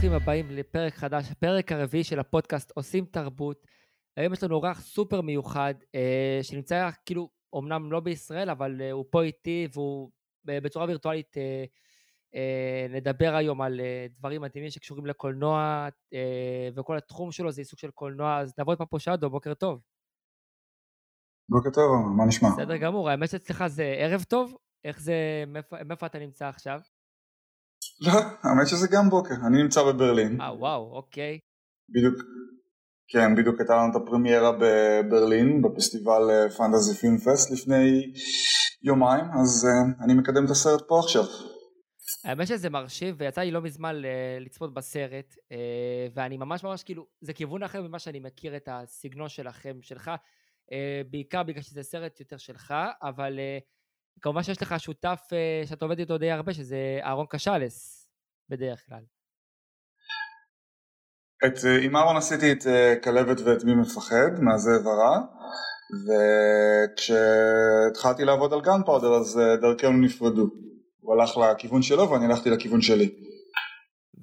ברוכים הבאים לפרק חדש, הפרק הרביעי של הפודקאסט עושים תרבות. היום יש לנו אורח סופר מיוחד, שנמצא כאילו, אמנם לא בישראל, אבל הוא פה איתי, והוא בצורה וירטואלית נדבר היום על דברים מדהימים שקשורים לקולנוע, וכל התחום שלו זה עיסוק של קולנוע, אז נבות פפושדו, בוקר טוב. בוקר טוב, מה נשמע? בסדר גמור, האמת שאצלך זה ערב טוב? איך זה, מאיפה אתה נמצא עכשיו? לא, האמת שזה גם בוקר, אני נמצא בברלין. וואו, אוקיי. בדיוק הייתה לנו את הפרמיירה בברלין, בפסטיבל פנטזי פילם פסט לפני יומיים, אז אני מקדם את הסרט פה עכשיו. האמת שזה מרשים, ויצא לי לא מזמן לצפות בסרט, ואני ממש כאילו, זה כיוון אחר ממה שאני מכיר את הסגנון שלך, בעיקר בגלל שזה סרט יותר שלך, אבל כמובן שיש לך שותף שאתה עובד איתו די הרבה, שזה אהרון קשלס, בדרך כלל. עם אהרון עשיתי את כלבת ואת מי מפחד, מהזאב הרע, וכשהתחלתי לעבוד על גנפאודר, אז דרכנו נפרדו. הוא הלך לכיוון שלו, ואני הלכתי לכיוון שלי.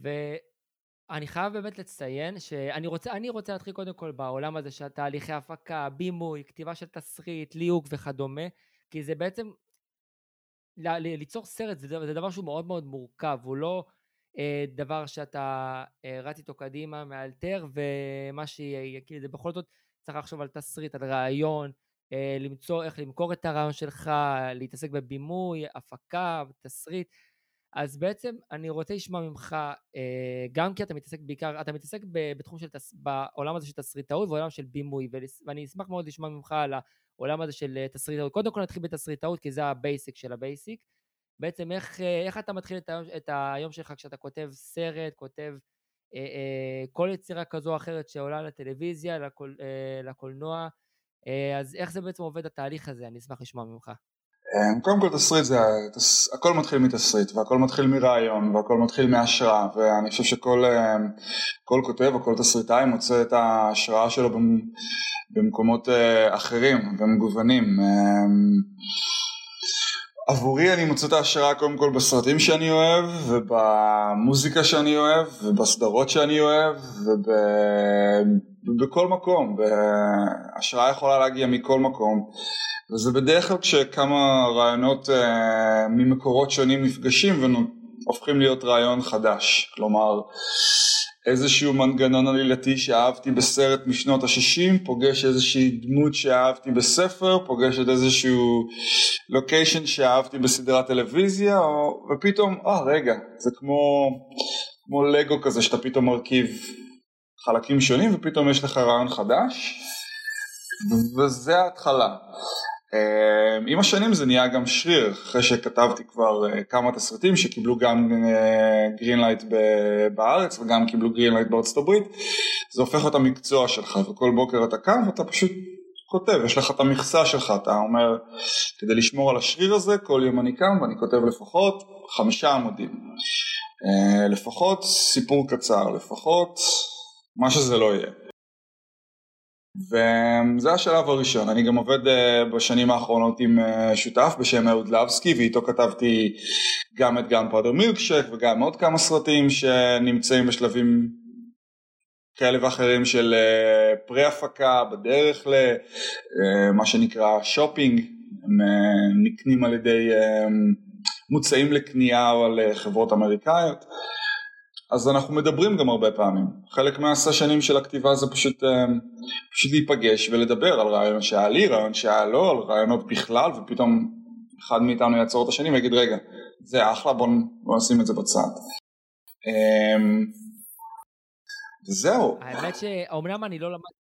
ואני חייב באמת לציין, שאני רוצה להתחיל קודם כל בעולם הזה, שהתהליכי הפקה, בימוי, כתיבה של תסריט, ליהוק וכדומה, כי זה בעצם, ליצור סרט זה דבר שהוא מאוד מאוד מורכב, הוא לא דבר שאתה רץ איתו קדימה מאלתר, ומה שיקיר, זה בכל זאת צריך לחשוב על תסריט, על רעיון, למצוא איך למכור את הרעיון שלך, להתעסק בבימוי, הפקה, תסריט, אז בעצם אני רוצה לשמוע ממך, גם כי אתה מתעסק בעיקר, אתה מתעסק בתחום של, בעולם הזה של תסריטאות, ועולם של בימוי, ואני אשמח מאוד לשמוע ממך על העולם הזה של תסריטאות. קודם כל נתחיל בתסריטאות, כי זה הבייסיק של הבייסיק. בעצם איך אתה מתחיל את היום שלך כשאתה כותב סרט, כותב כל יצירה כזו או אחרת שעולה לטלוויזיה, לקולנוע, אז איך זה בעצם עובד התהליך הזה? אני אשמח לשמוע ממך. קודם כל תסריט זה, הכל מתחיל מתסריט, והכל מתחיל מרעיון, והכל מתחיל מהשראה, ואני חושב שכל כותב, הכל תסריטאי מוצא את ההשראה שלו במקומות אחרים ומגוונים. עבורי אני מוצא את ההשראה קודם כל בסרטים שאני אוהב, ובמוזיקה שאני אוהב, ובסדרות שאני אוהב, ובכל מקום. ההשראה יכולה להגיע מכל מקום. וזה בדרך כלל כשכמה רעיונות ממקורות שונים נפגשים והופכים להיות רעיון חדש. כלומר, איזשהו מנגנון עלילתי שאהבתי בסרט משנות ה-60, פוגש איזושהי דמות שאהבתי בספר, פוגש את איזשהו לוקיישן שאהבתי בסדרת טלוויזיה, ופתאום, רגע, זה כמו לגו כזה שאתה פתאום מרכיב חלקים שונים ופתאום יש לך רעיון חדש, וזה ההתחלה. עם השנים זה נהיה גם שריר, אחרי שכתבתי כבר כמה תסרטים שקיבלו גם גרינלייט בארץ וגם קיבלו גרינלייט בארצות הברית, זה הופך אותה מקצוע שלך, וכל בוקר אתה קם ואתה פשוט כותב, יש לך את המכסה שלך, אתה אומר כדי לשמור על השריר הזה, כל יום אני קם ואני כותב לפחות 5 עמודים, לפחות סיפור קצר, לפחות מה שזה לא יהיה. וזה השלב הראשון. אני גם עובד בשנים האחרונות עם שותף בשם אהוד לבסקי, ואיתו כתבתי גם את גנפאודר מילקשייק וגם עוד כמה סרטים שנמצאים בשלבים כאלה ואחרים של פרי-הפקה בדרך למה שנקרא שופינג, נקנים על ידי מוצאים לקנייה על חברות אמריקאיות. אז אנחנו מדברים גם הרבה פעמים. חלק מהשנים של הכתיבה זה פשוט להיפגש ולדבר על רעיון שהיה לי, רעיון שהיה לא, על רעיונות בכלל, ופתאום אחד מאיתנו יעצור את השני ויגיד, רגע, זה אחלה, בוא נשים את זה בצד. זהו. האמת שאומנם אני לא למדתי,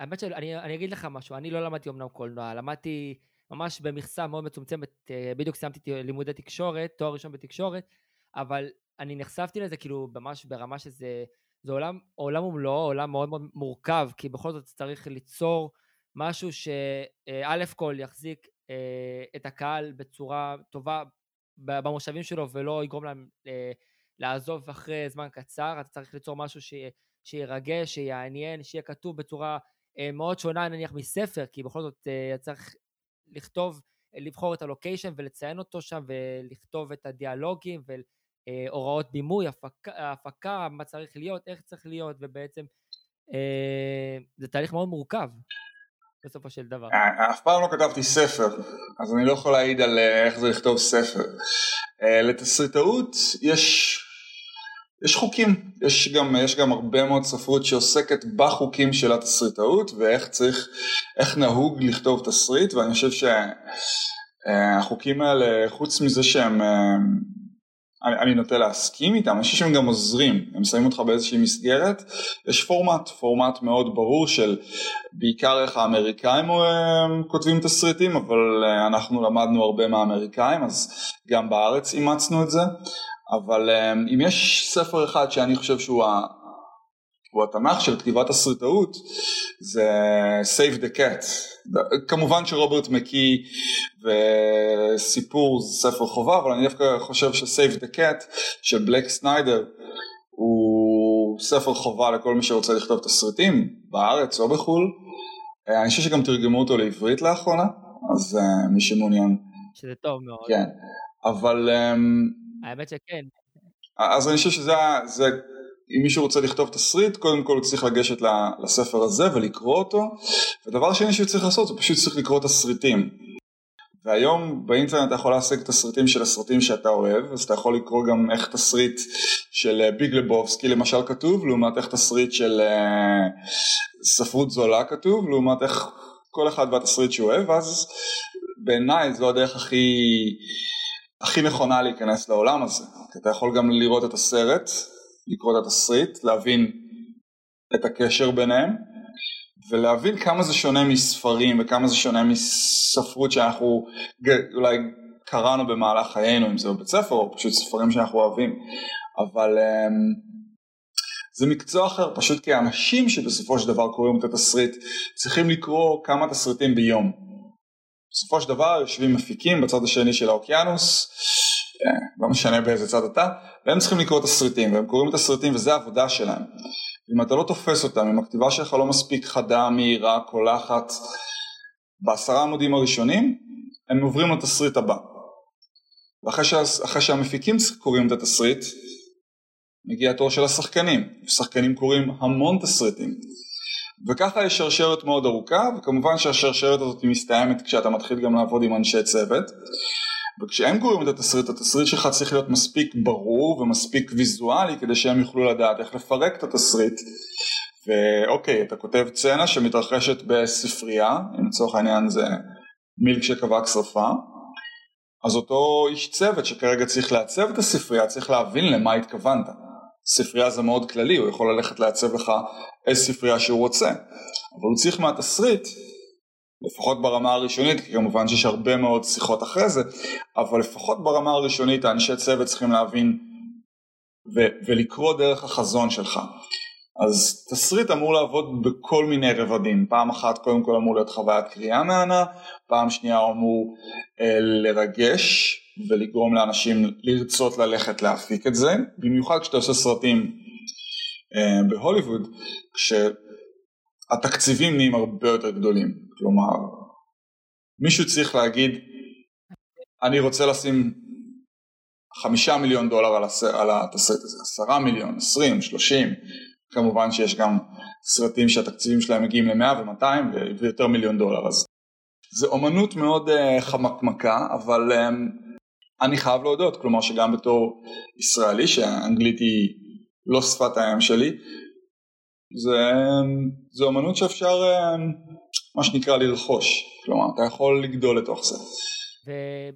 האמת שאני אגיד לך משהו, אני לא למדתי אומנם קולנוע, למדתי ממש במכסה מאוד מצומצמת, בדיוק סיימתי לימודי תקשורת, תואר ראשון בתקשורת, אבל אני נחשפתי לזה כאילו ממש ברמה שזה עולם ומלואו, עולם מאוד מאוד מורכב, כי בכל זאת צריך ליצור משהו שאלף כל יחזיק את הקהל בצורה טובה במושבים שלו ולא יגרום להם לעזוב אחרי זמן קצר, אתה צריך ליצור משהו שירגש, שיעניין, שיהיה כתוב בצורה מאוד שונה נניח מספר, כי בכל זאת צריך לבחור את הלוקיישן ולציין אותו שם ולכתוב את הדיאלוגים הוראות דימוי, הפקה, מה צריך להיות, איך צריך להיות, ובעצם זה תהליך מאוד מורכב בסופו של דבר. אף פעם לא כתבתי ספר, אז אני לא יכול להעיד על איך זה לכתוב ספר. לתסריטאות יש חוקים, יש גם הרבה מאוד ספרות שעוסקת בחוקים של התסריטאות, ואיך צריך, איך נהוג לכתוב תסריט, ואני חושב שהחוקים האלה, חוץ מזה שהם, אני נוטה להסכים איתם, אני חושב שהם גם עוזרים, הם שמים אותך באיזושהי מסגרת, יש פורמט מאוד ברור של בעיקר איך האמריקאים כותבים תסריטים, אבל אנחנו למדנו הרבה מהאמריקאים, אז גם בארץ אימצנו את זה, אבל אם יש ספר אחד שאני חושב שהוא התנ"ך של כתיבת הסרטאות, זה Save the Cat. כמובן שרוברט מקי וסיפור זה ספר חובה, אבל אני דווקא חושב ש-Save the Cat של בלייק סניידר, הוא ספר חובה לכל מי שרוצה לכתוב תסריטים, בארץ או בחול. אני חושב שגם תרגמו אותו לעברית לאחרונה, אז מי שמעוניין. שזה טוב מאוד. כן, אבל... האמת שכן. אז אני חושב שזה, אם מישהו רוצה לכתוב תסריט, קודם כל הוא צריך לגשת לספר הזה ולקרוא אותו, ודבר שני שהוא צריך לעשות, הוא פשוט צריך לקרוא תסריטים. והיום באינטרנט אתה יכול להשיג תסריטים של הסרטים שאתה אוהב, אז אתה יכול לקרוא גם איך תסריט של ביג לבובסקי למשל כתוב, לעומת איך תסריט של ספרות זולה כתוב, לעומת איך כל אחד והתסריט שהוא אוהב, אז בעיניי זו הדרך הכי נכונה להיכנס לעולם הזה. אתה יכול גם לראות את הסרט, לקרוא את התסריט, להבין את הקשר ביניהם, ולהבין כמה זה שונה מספרים, וכמה זה שונה מספרות שאנחנו אולי קראנו במהלך חיינו, אם זה בבית ספר, או פשוט ספרים שאנחנו אוהבים. אבל זה מקצוע אחר, פשוט כי האנשים שבסופו של דבר קוראים את התסריט, צריכים לקרוא כמה תסריטים ביום. בסופו של דבר יושבים מפיקים בצד השני של האוקיינוס, לא משנה באיזה צד אתה, והם צריכים לקרוא את הסרטים, והם קוראים את הסרטים וזה העבודה שלהם. אם אתה לא תופס אותם, אם הכתיבה שלך לא מספיק חדה, מהירה, קולחת, בעשרה עמודים הראשונים, הם עוברים לתסריט הבא. ואחרי שהמפיקים קוראים את התסריט, מגיע התור של השחקנים. השחקנים קוראים המון תסריטים. וככה יש שרשרת מאוד ארוכה, וכמובן שהשרשרת הזאת מסתיימת כשאתה מתחיל גם לעבוד עם אנשי צוות, וכשהם קוראים את התסריט, התסריט שלך צריך להיות מספיק ברור ומספיק ויזואלי, כדי שהם יוכלו לדעת איך לפרק את התסריט. ואוקיי, אתה כותב צנה שמתרחשת בספרייה, אם לצורך העניין זה מילקשייק אבק שריפה, אז אותו איש צוות שכרגע צריך לעצב את הספרייה, צריך להבין למה התכוונת. ספרייה זה מאוד כללי, הוא יכול ללכת לעצב לך איזה ספרייה שהוא רוצה, אבל הוא צריך מהתסריט, לפחות ברמה הראשונית, כי כמובן שיש הרבה מאוד שיחות אחרי זה, אבל לפחות ברמה הראשונית האנשי צוות צריכים להבין ולקרוא דרך החזון שלך. אז תסריט אמור לעבוד בכל מיני רבדים, פעם אחת קודם כל אמור להיות חוויית קריאה מענה, פעם שנייה אמור לרגש ולגרום לאנשים לרצות ללכת להפיק את זה, במיוחד כשאתה עושה סרטים בהוליווד, כשהתקציבים נהיים הרבה יותר גדולים, כלומר מישהו צריך להגיד אני רוצה לשים 5 מיליון דולר על התסריט הזה, 10 מיליון, 20, 30, כמובן שיש גם סרטים שהתקציבים שלהם מגיעים ל100 ו200 ויותר מיליון דולר, אז זה אומנות מאוד חמקמקה, אבל אני חייב להודות, כלומר שגם בתור ישראלי, שהאנגלית היא לא שפת האם שלי, זה אומנות שאפשר, מה שנקרא, לרכוש. כלומר, אתה יכול לגדול לתוך זה.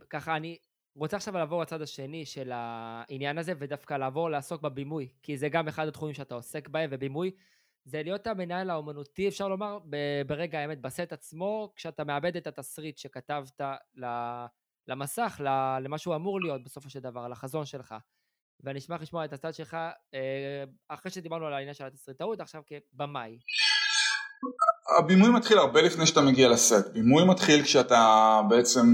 וככה, אני רוצה עכשיו לעבור לצד השני של העניין הזה, ודווקא לעבור לעסוק בבימוי, כי זה גם אחד התחומים שאתה עוסק בהם, ובימוי זה להיות המנהל האומנותי, אפשר לומר, ברגע האמת, בסט עצמו, כשאתה מאבד את התסריט שכתבת למסך, למה שהוא אמור להיות בסופו של דבר, לחזון שלך. ואני אשמח לשמוע את הצד שלך, אחרי שדיברנו על העניין של התסריטאות, עכשיו כבמאי. הבימוי מתחיל הרבה לפני שאתה מגיע לסט. בימוי מתחיל כשאתה בעצם,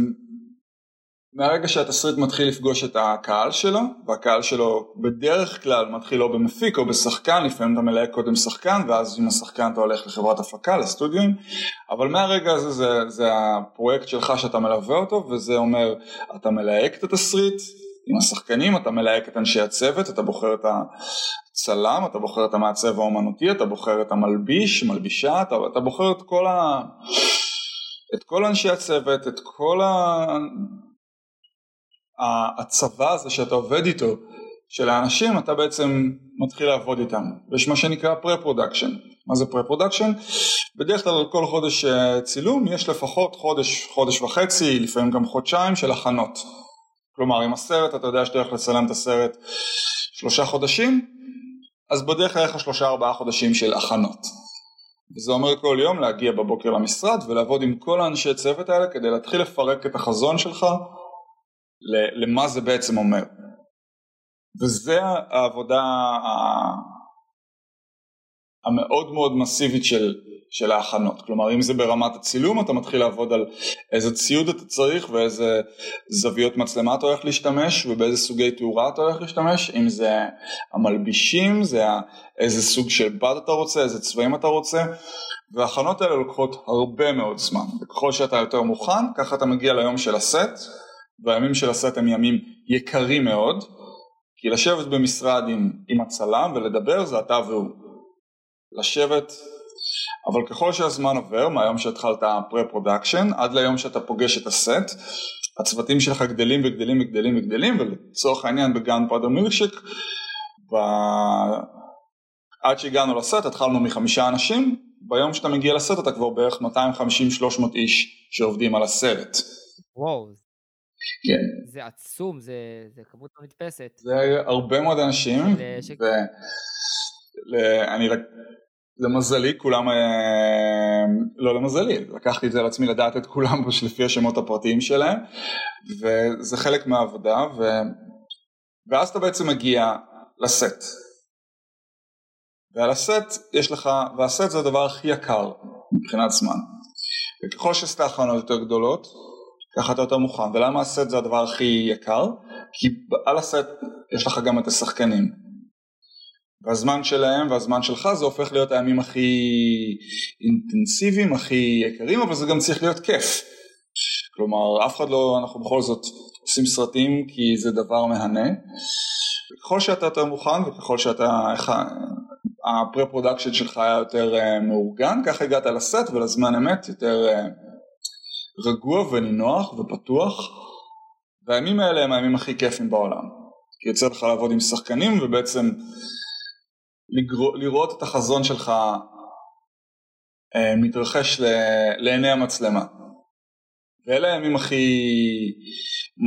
מהרגע שהתסריט מתחיל לפגוש את הקהל שלו, והקהל שלו בדרך כלל מתחיל או במפיק או בשחקן, לפעמים אתה מלהק קודם שחקן, ואז עם השחקן אתה הולך לחברת הפקה, לסטודיואים, אבל מהרגע הזה זה הפרויקט שלך שאתה מלווה אותו, וזה אומר, אתה מלהק את התסריט, עם השחקנים, אתה מלהק את אנשי הצוות, אתה בוחר את הצלם, אתה בוחר את המעצב האומנותי, אתה בוחר את המלביש, מלבישה, אתה בוחר את כל אנשי הצוות, את כל הצבא הזה שאתה עובד איתו, של האנשים, אתה בעצם מתחיל לעבוד איתם. יש מה שנקרא pre-production. מה זה pre-production? בדרך כלל כל חודש צילום יש לפחות חודש, חודש וחצי, לפעמים גם חודשיים של הכנות. כלומר, עם הסרט, אתה יודע שאתה הולך לצלם את הסרט 3 חודשים, אז בדרך כלל 3-4 חודשים של הכנות. וזה אומר כל יום להגיע בבוקר למשרד ולעבוד עם כל האנשי הצוות האלה כדי להתחיל לפרק את החזון שלך למה זה בעצם אומר. וזה העבודה המאוד מאוד מסיבית של ההכנות. כלומר, אם זה ברמת הצילום, אתה מתחיל לעבוד על איזה ציוד אתה צריך, ואיזה זוויות מצלמה אתה הולך להשתמש, ובאיזה סוגי תאורה אתה הולך להשתמש, אם זה המלבישים, זה איזה סוג של בד אתה רוצה, איזה צבעים אתה רוצה, וההכנות האלה לוקחות הרבה מאוד זמן. וככל שאתה יותר מוכן, ככה אתה מגיע ליום של הסט, והימים של הסט הם ימים יקרים מאוד, כי לשבת במשרד עם הצלם ולדבר זה אתה והוא. לשבת, אבל ככל שהזמן עובר, מהיום שהתחלת pre-production, עד ליום שאתה פוגש את הסט, הצוותים שלך גדלים וגדלים וגדלים וגדלים, ולצורך העניין בגאנפאודר מילקשייק, עד שהגענו לסט, התחלנו מ5 אנשים, ביום שאתה מגיע לסט אתה כבר בערך 250-300 איש שעובדים על הסרט. וואו. כן. זה עצום, זה כמות לא נתפסת. זה הרבה מאוד אנשים, למזלי, כולם, לא למזלי, לקחתי את זה על עצמי לדעת את כולם לפי השמות הפרטיים שלהם, וזה חלק מהעבודה, ואז אתה בעצם מגיע לסט. ועל הסט יש לך, והסט זה הדבר הכי יקר מבחינת זמן. וככל שעשתה הכנות יותר גדולות, ככה אתה יותר מוכן, ולמה הסט זה הדבר הכי יקר? כי על הסט יש לך גם את השחקנים, והזמן שלהם והזמן שלך זה הופך להיות הימים הכי אינטנסיביים, הכי יקרים, אבל זה גם צריך להיות כיף. כלומר, אף אחד לא, אנחנו בכל זאת עושים סרטים כי זה דבר מהנה, וככל שאתה יותר מוכן וככל שאתה הפרי-פרודקשן שלך היה יותר מאורגן, ככה הגעת לסט ולזמן אמת יותר רגוע ונינוח ופתוח, והימים האלה הם הימים הכי כיפים בעולם, כי יוצא לך לעבוד עם שחקנים ובעצם לראות את החזון שלך מתרחש לעיני המצלמה. ואלה הימים הכי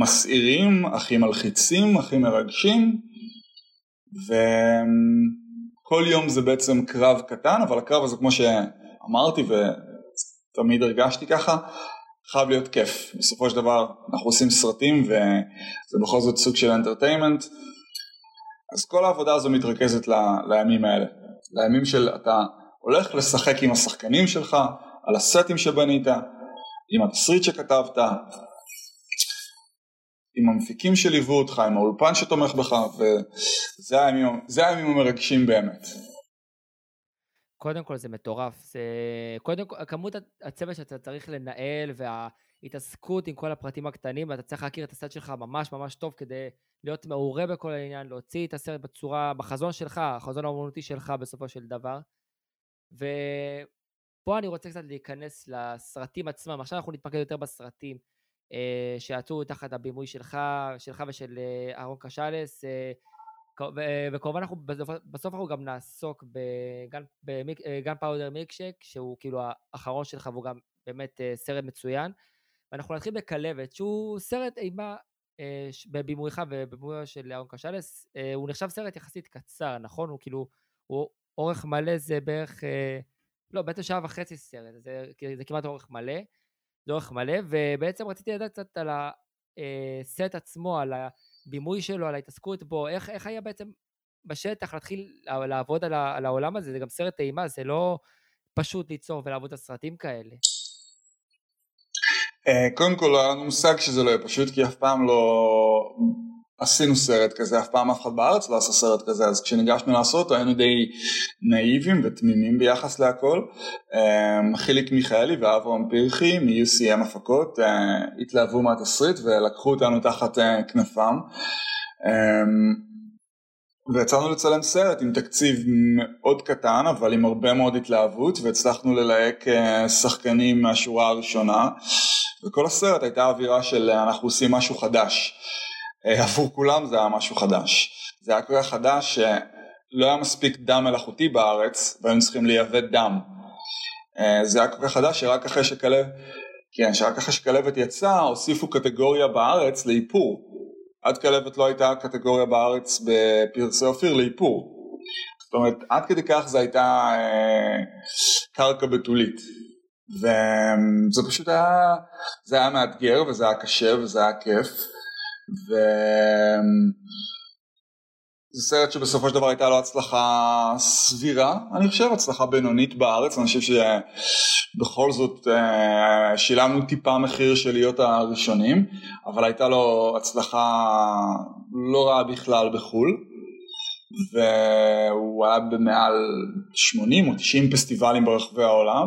מסעירים, הכי מלחיצים, הכי מרגשים, וכל יום זה בעצם קרב קטן, אבל הקרב הזה, כמו שאמרתי ותמיד הרגשתי ככה, חייב להיות כיף. בסופו של דבר אנחנו עושים סרטים וזה בכל זאת סוג של אנטרטיימנט, אז כל העבודה הזו מתרכזת לימים האלה, לימים של אתה הולך לשחק עם השחקנים שלך על הסטים שבנית, עם התסריט שכתבת, עם המפיקים שליוו אותך, עם האולפן שתומך בך, וזה הימים המרגשים באמת. קודם כל זה מטורף, זה קודם כל כמות הצוות שאתה צריך לנהל וההתעסקות עם כל הפרטים הקטנים, ואתה צריך להכיר את הסט שלך ממש ממש טוב כדי להיות מעורה בכל העניין, להוציא את הסרט בצורה, בחזון שלך, החזון האומנותי שלך בסופו של דבר. ופה אני רוצה קצת להיכנס לסרטים עצמם, עכשיו אנחנו נתמקד יותר בסרטים שיצאו תחת הבימוי שלך ושל אהרון קשלס, וכמובן אנחנו בסוף אנחנו גם נעסוק בגאנפאודר מילקשייק, שהוא כאילו האחרון שלך, והוא גם באמת סרט מצוין, ואנחנו נתחיל בכלבת, שהוא סרט אימה בבימויך ובבימויו של אהרון קשלס. הוא נחשב סרט יחסית קצר, נכון? הוא כאילו, הוא אורך מלא זה בערך, לא, בעצם 1.5 שעות סרט, זה כמעט אורך מלא, זה אורך מלא, ובעצם רציתי לדעת קצת על הסט עצמו, על הבימוי שלו, על ההתעסקות בו, איך היה בעצם בשטח להתחיל לעבוד על העולם הזה, זה גם סרט אימה, זה לא פשוט ליצור ולעבוד על סרטים כאלה. קודם כל, היה לנו מושג שזה לא יהיה פשוט, כי אף פעם לא עשינו סרט כזה, אף פעם אף אחד בארץ לא עשה סרט כזה, אז כשניגשנו לעשות היינו די נאיבים ותמימים ביחס להכל. חיליק מיכאלי ואברהם פירחי מ-UCM הפקות התלהבו מהתסריט ולקחו אותנו תחת כנפם, ויצאנו לצלם סרט עם תקציב מאוד קטן אבל עם הרבה מאוד התלהבות, והצלחנו ללהק שחקנים מהשורה הראשונה, וכל הסרט הייתה אווירה של אנחנו עושים משהו חדש. עבור כולם זה היה משהו חדש. זה היה קורא חדש שלא היה מספיק דם מלאכותי בארץ, והיו צריכים לייבא דם. זה היה קורא חדש שרק אחרי שכלבת יצא, הוסיפו קטגוריה בארץ לאיפור. עד כלבת לא הייתה קטגוריה בארץ בפרסי אופיר לאיפור. זאת אומרת, עד כדי כך זה הייתה קרקע בתולית. וזה פשוט היה, זה היה מאתגר וזה היה קשה וזה היה כיף. זה סרט שבסופו של דבר הייתה לו הצלחה סבירה, אני חושב, הצלחה בינונית בארץ. אני חושב שבכל זאת שילמנו טיפה מחיר של להיות הראשונים, אבל הייתה לו הצלחה לא רעה בכלל בחול, והוא היה במעל 80 או 90 פסטיבלים ברחבי העולם,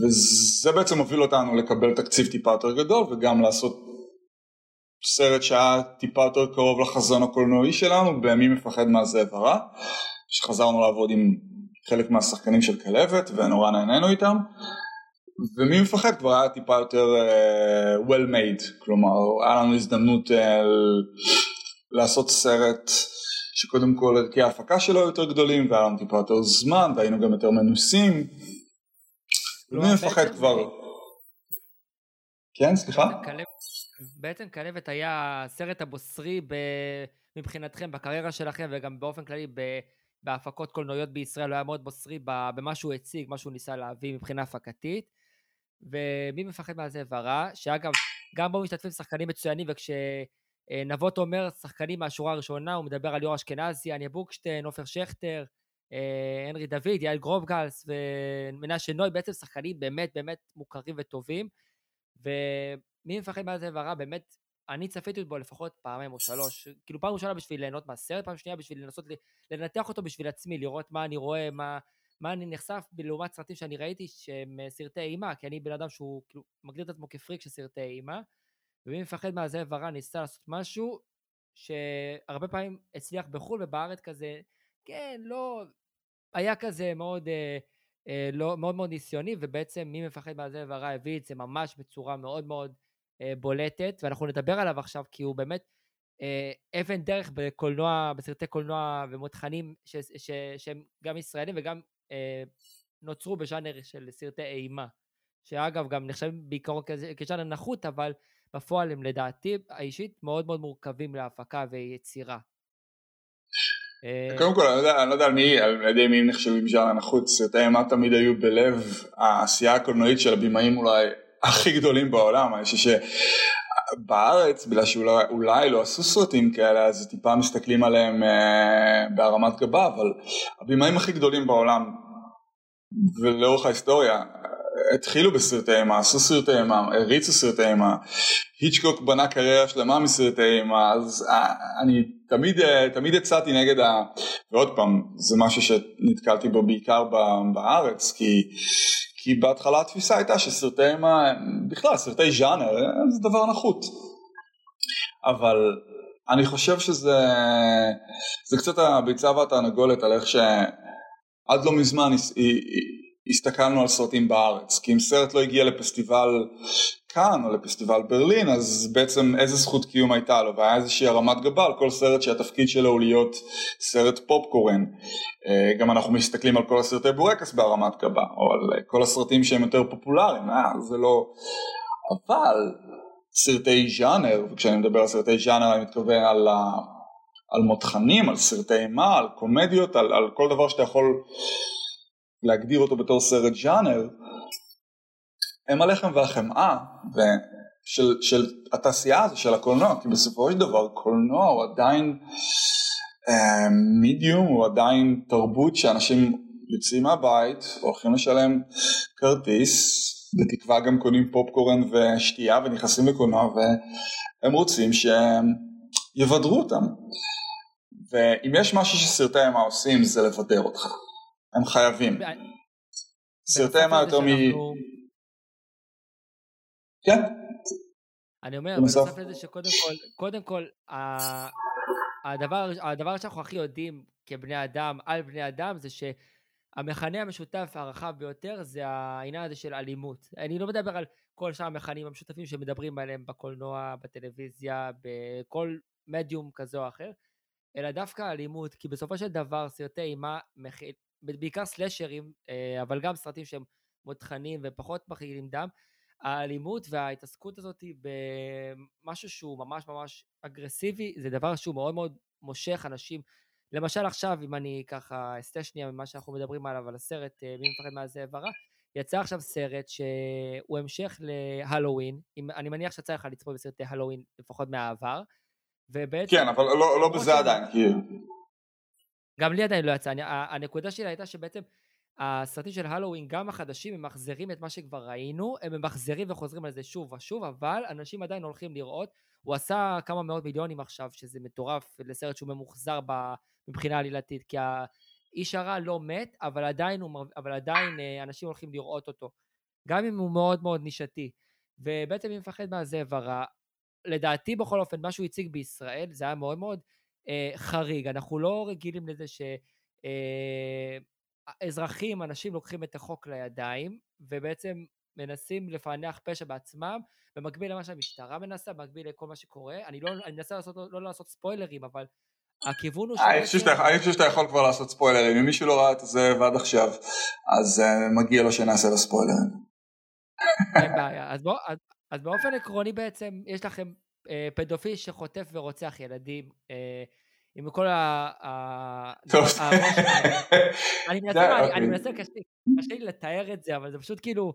וזה בעצם הוביל אותנו לקבל תקציב טיפה יותר גדול וגם לעשות סרט שעה טיפה יותר קרוב לחזון הקולנועי שלנו, במי מפחד מהזאב הרע, שחזרנו לעבוד עם חלק מהשחקנים של כלבת ונורא נהנינו איתם, ומי מפחד כבר היה טיפה יותר well made, כלומר היה לנו הזדמנות לעשות סרט שקודם כל ערכי ההפקה שלו יותר גדולים, והיה לנו טיפה יותר זמן והיינו גם יותר מנוסים. מי מפחד כבר, כן, סליחה, בעצם כלבת היה הסרט הבוסרי מבחינתכם בקריירה שלכם, וגם באופן כללי בהפקות קולנועיות בישראל, הוא היה מאוד בוסרי במה שהוא הציג, מה שהוא ניסה להביא מבחינה הפקתית. ומי מפחד מהזאב הרע, שאגב גם בו משתתפים שחקנים מצוינים, וכשנבות אומר שחקנים מהשורה הראשונה, הוא מדבר על ליאור אשכנזי, עניה בוקשטיין, עופר שכטר, הנרי דוד, יעל גרובגלס ומנשה נוי, בעצם שחקנים באמת באמת מוכרים וטובים. ו מי מפחד מהזאב הרע, באמת, אני צפיתי בו לפחות פעמיים או שלוש, כאילו פעם ראשונה בשביל ליהנות מהסרט, פעם שנייה בשביל לנסות לנתח אותו בשביל עצמי, לראות מה אני רואה, מה אני נחשף בלעומת סרטים שאני ראיתי שהם סרטי אימה, כי אני בן אדם שהוא כאילו מגדיר את עצמו כפריק של סרטי אימה, ומי מפחד מהזאב הרע ניסה לעשות משהו שהרבה פעמים הצליח בחול, ובארץ כזה, כן, לא, היה כזה מאוד לא, מאוד מאוד ניסיוני, ובעצם מי מפחד מהזאב הרע הביא את זה ממש בצורה מאוד מאוד בולטת, ואנחנו נדבר עליו עכשיו, כי הוא באמת אבן דרך בקולנוע, בסרטי קולנוע ומותחנים שהם גם ישראלים וגם נוצרו בז'אנר של סרטי אימה, שאגב גם נחשבים בעיקרון כז'אנר נחות, אבל בפועל הם לדעתי האישית מאוד מאוד מורכבים להפקה ויצירה. קודם כל, אני לא יודע על ידי מי נחשבים ז'אנר נחות, סרטי אימה תמיד היו בלב העשייה הקולנועית של הבימאים אולי הכי גדולים בעולם. אני חושב שבארץ, בגלל שאולי לא עשו סרטים כאלה, אז טיפה מסתכלים עליהם בהרמת גבה, אבל הבימאים הכי גדולים בעולם ולאורך ההיסטוריה התחילו בסרטי אימה, עשו סרטי אימה, הריצו סרטי אימה. היצ'קוק בנה קריירה שלמה מסרטי אימה. אז אני תמיד הצעתי נגד ועוד פעם, זה משהו שנתקלתי בו בעיקר בארץ, כי בהתחלה התפיסה הייתה שסרטי אימה, בכלל סרטי ז'אנר, זה דבר נחות. אבל אני חושב שזה קצת הביצה והתרנגולת, על איך שעד לא מזמן הסתכלנו על סרטים בארץ, כי אם סרט לא הגיע לפסטיבל כאן או לפסטיבל ברלין, אז בעצם איזה זכות קיום הייתה לו, והיה איזושהי הרמת גבה על כל סרט שהתפקיד שלו הוא להיות סרט פופקורן. גם אנחנו מסתכלים על כל הסרטי בורקס בהרמת גבה, או על כל הסרטים שהם יותר פופולריים, זה לא, אבל סרטי ז'אנר, וכשאני מדבר על סרטי ז'אנר אני מתכוון על מותחנים, על סרטי אימה, על קומדיות, על כל דבר שאתה יכול להגדיר אותו בתור סרט ז'אנר, הם הלחם והחמאה של התעשייה הזו של הקולנוע, כי בסופו של דבר קולנוע הוא עדיין מידיום, הוא עדיין תרבות שאנשים יוצאים מהבית, הולכים לשלם כרטיס, בתקווה גם קונים פופקורן ושתייה ונכנסים לקולנוע, והם רוצים שהם יבדרו אותם. ואם יש משהו שסרטי אימה עושים, זה לבדר אותך. הם חייבים. סרטי אימה יותר מ... כן. אני אומר, בנוסף לזה שקודם כל, הדבר שאנחנו הכי יודעים כבני אדם, על בני אדם, זה שהמכנה המשותף הרחב ביותר, זה העניין הזה של אלימות. אני לא מדבר על כל שאר המכנים המשותפים שמדברים עליהם בקולנוע, בטלוויזיה, בכל מדיום כזה או אחר, אלא דווקא אלימות, כי בסופו של דבר סרטי אימה, בעיקר סלשרים, אבל גם סרטים שהם מותחנים ופחות מכילים דם, האלימות וההתעסקות הזאת במשהו שהוא ממש ממש אגרסיבי, זה דבר שהוא מאוד מאוד מושך אנשים. למשל עכשיו, אם אני ככה אסתה שנייה ממה שאנחנו מדברים עליו, על הסרט מי מפחד מהזאב הרע, יצא עכשיו סרט שהוא המשך להלווין, אני מניח שצא לך לצפות בסרטי הלווין לפחות מהעבר, ובעצם... כן, אבל לא בזה עדיין, גם לי עדיין לא יצא. הנקודה שלי הייתה שבעצם הסרטים של הלווין, גם החדשים, הם מחזירים את מה שכבר ראינו, הם מחזירים וחוזרים על זה שוב ושוב, אבל אנשים עדיין הולכים לראות. הוא עשה כמה מאות מיליונים עכשיו, שזה מטורף לסרט שהוא ממוחזר מבחינה עלילתית, כי האיש הרע לא מת, אבל עדיין אנשים הולכים לראות אותו, גם אם הוא מאוד מאוד נישתי. ובעצם אם מפחד מהזאב הרע, לדעתי בכל אופן, מה שהוא הציג בישראל, זה היה מאוד מאוד חריג. אנחנו לא רגילים לזה שאזרחים, אנשים לוקחים את החוק לידיים, ובעצם מנסים לפענח פשע בעצמם, במקביל למה שהמשטרה מנסה, במקביל לכל מה שקורה. אני מנסה לא לעשות ספוילרים, אבל הכיוון הוא... אני חושב שאתה יכול כבר לעשות ספוילרים, אם מישהו לא ראה את זה ועד עכשיו, אז מגיע לו שנעשה לו ספוילרים. אין בעיה, אז בואו... אז באופן עקרוני בעצם יש לכם פדופיל שחוטף ורוצח ילדים עם כל אני מנסה קשה לי לתאר את זה, אבל זה פשוט כאילו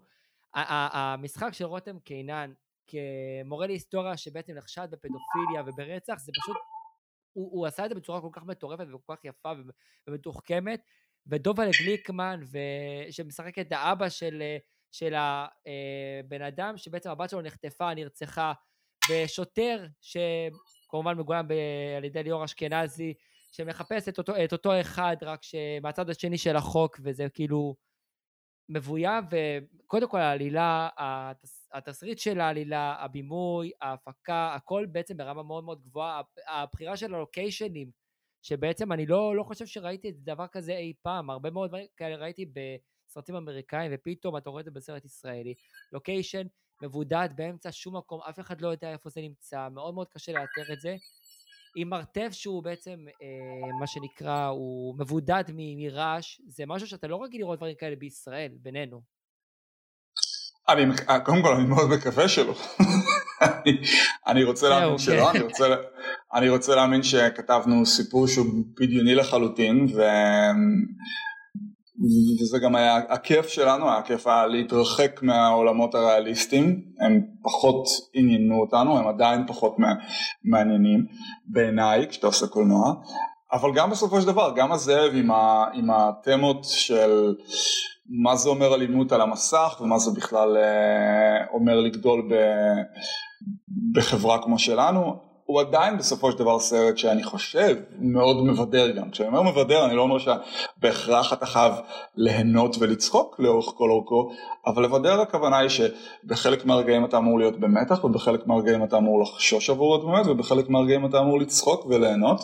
המשחק של רותם קיינן כמורה להיסטוריה שבעצם נחשד בפדופיליה וברצח, זה פשוט הוא עשה את זה בצורה כל כך מטורפת וכל כך יפה ומתוחכמת, ודובל גליקמן שמשחק את האבא של הבן אדם שבעצם הבת שלו נחטפה, נרצחה, ושוטר שכמובן מגוים על ידי ליאור אשכנזי, שמחפש את אותו אחד רק מהצד השני של החוק, וזה כאילו מבויה. וקודם כל העלילה, התסריט של העלילה, הבימוי, ההפקה, הכל בעצם ברמה מאוד מאוד גבוהה, הבחירה של הלוקיישנים, שבעצם אני לא חושב שראיתי את דבר כזה אי פעם, הרבה מאוד דברים כאלה ראיתי סרטים אמריקאים, ופתאום אתה רואה את זה בסרט ישראלי. לוקיישן מבודד באמצע שום מקום, אף אחד לא יודע איפה זה נמצא, מאוד מאוד קשה לאתר את זה, עם מרתף שהוא בעצם, מה שנקרא, הוא מבודד מרעש. זה משהו שאתה לא רגיל לראות דברים כאלה בישראל, בינינו. קודם כל, אני מאוד מקווה שלא. אני רוצה להאמין שלא, אני רוצה להאמין שכתבנו סיפור שהוא בדיוני לחלוטין, וזה גם היה הכיף שלנו, הכיף היה להתרחק מהעולמות הריאליסטיים, הם פחות עניינו אותנו, הם עדיין פחות מעניינים בעיניי כשאתה עושה קולנוע, אבל גם בסופו של דבר, גם הזאב עם התמות של מה זה אומר אלימות על המסך, ומה זה בכלל אומר לגדול בחברה כמו שלנו, הוא עדיין בסופו של דבר סרט שאני חושב מאוד מבדר. גם כשאני אומר מבדר, אני לא אומר שבהכרח אתה חייב ליהנות ולצחוק לאורך כל אורכו, אבל לבדר הכוונה היא שבחלק מהרגעים אתה אמור להיות במתח, ובחלק מהרגעים אתה אמור לחשוש עבור עוד באמת, ובחלק מהרגעים אתה אמור לצחוק וליהנות,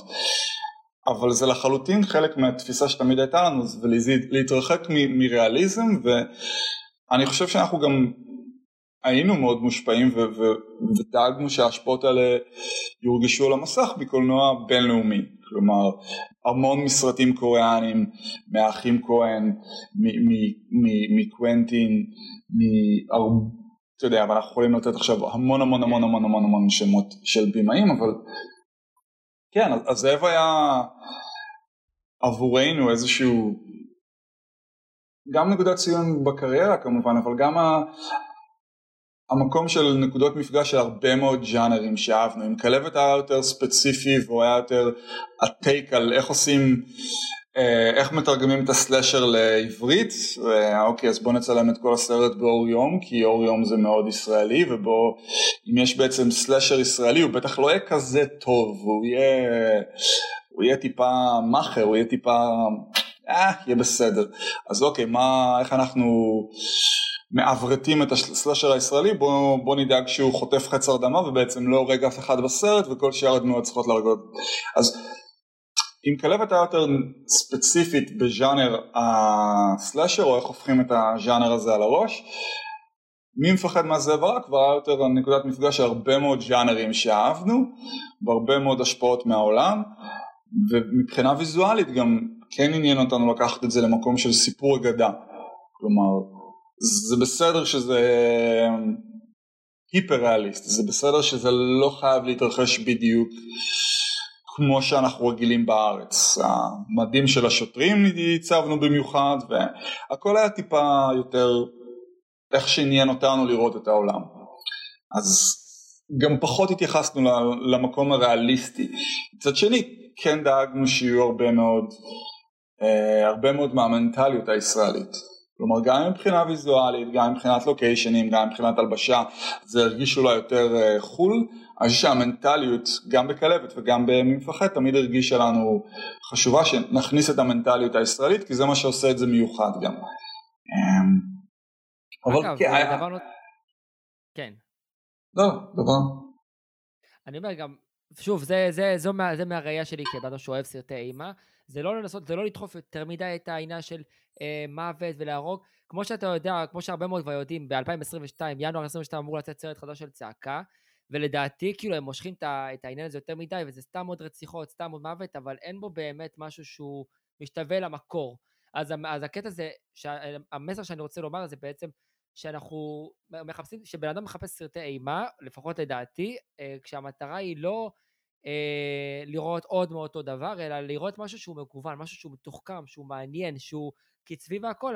אבל זה לחלוטין חלק מהתפיסה שתמיד הייתה לנו, ולהתרחק מריאליזם, ואני חושב שאנחנו גם היינו מאוד מושפעים ודאגנו שההשפעות האלה יורגשו על המסך בקולנוע בינלאומי, כלומר המון מסרטים קוריאנים, מאחים כהן, מקוונטין, אתה יודע, אבל אנחנו יכולים לתת עכשיו המון המון המון המון המון המון שמות של בימאים, אבל כן, אז זאב היה עבורנו איזשהו גם נקודת ציון בקריירה כמובן, אבל גם המקום של נקודות מפגש של הרבה מאוד ז'אנרים שאהבנו. עם כלבת היה יותר ספציפי, והוא היה יותר הטייק על איך עושים איך מתרגמים את הסלשר לעברית, אוקיי, אז בוא נצלם את כל הסרט באור יום, כי אור יום זה מאוד ישראלי, ובו, אם יש בעצם סלשר ישראלי, הוא בטח לא יהיה כזה טוב, הוא יהיה טיפה מחר, הוא יהיה טיפה, יהיה בסדר. אז אוקיי, איך אנחנו מעברתים את הסלשר הישראלי, בוא נדאג שהוא חוטף חצר דמה, ובעצם לא הורג אף אחד בסרט, וכל שאר הדמויות צריכות להרגות. אז אם כלבת היה יותר ספציפית בז'אנר הסלאשר, או איך הופכים את הז'אנר הזה על הראש, מי מפחד מהזה ברק, כבר היה יותר נקודת מפגש של הרבה מאוד ז'אנרים שאהבנו, והרבה מאוד השפעות מהעולם, ומבחינה ויזואלית גם כן עניין אותנו לקחת את זה למקום של סיפור אגדה. כלומר, זה בסדר שזה היפר-ריאליסט, זה בסדר שזה לא חייב להתרחש בדיוק כמו שאנחנו רגילים בארץ. המדים של השוטרים הצבנו במיוחד, והכל היה טיפה יותר איך שעניין אותנו לראות את העולם. אז גם פחות התייחסנו למקום הריאליסטי. מצד שני, כן דאגנו שיהיו הרבה מאוד מהמנטליות הישראלית. כלומר, גם מבחינה ויזואלית, גם מבחינת לוקיישנים, גם מבחינת הלבשה, זה הרגיש אולי יותר חול, אז שהמנטליות, גם בכלבת וגם במי מפחד, תמיד הרגישה לנו חשובה שנכניס את המנטליות הישראלית, כי זה מה שעושה את זה מיוחד גם. אבל כן. לא, דבר. אני אומר גם, שוב, זה מהראייה שלי, כי הבאנו שאוהב סרטי אימה, זה לא לנסות, זה לא לדחוף יותר מדי את העינה של מוות ולהרוג, כמו שאתה יודע, כמו שהרבה מאוד כבר יודעים, ב-2022, ינואר 22 אמור לצאת סרט חדש של צעקה, ולדעתי כאילו הם מושכים את העניין הזה יותר מדי, וזה סתם עוד רציחות, סתם עוד מוות, אבל אין בו באמת משהו שהוא משתווה למקור. אז הקטע זה, המסר שאני רוצה לומר זה בעצם, שאנחנו מחפשים, שבן אדם מחפש סרטי אימה, לפחות לדעתי, כשהמטרה היא לא לראות עוד מאותו דבר, אלא לראות משהו שהוא מגוון, משהו שהוא מתוחכם, שהוא מעניין, שהוא קצבי והכל,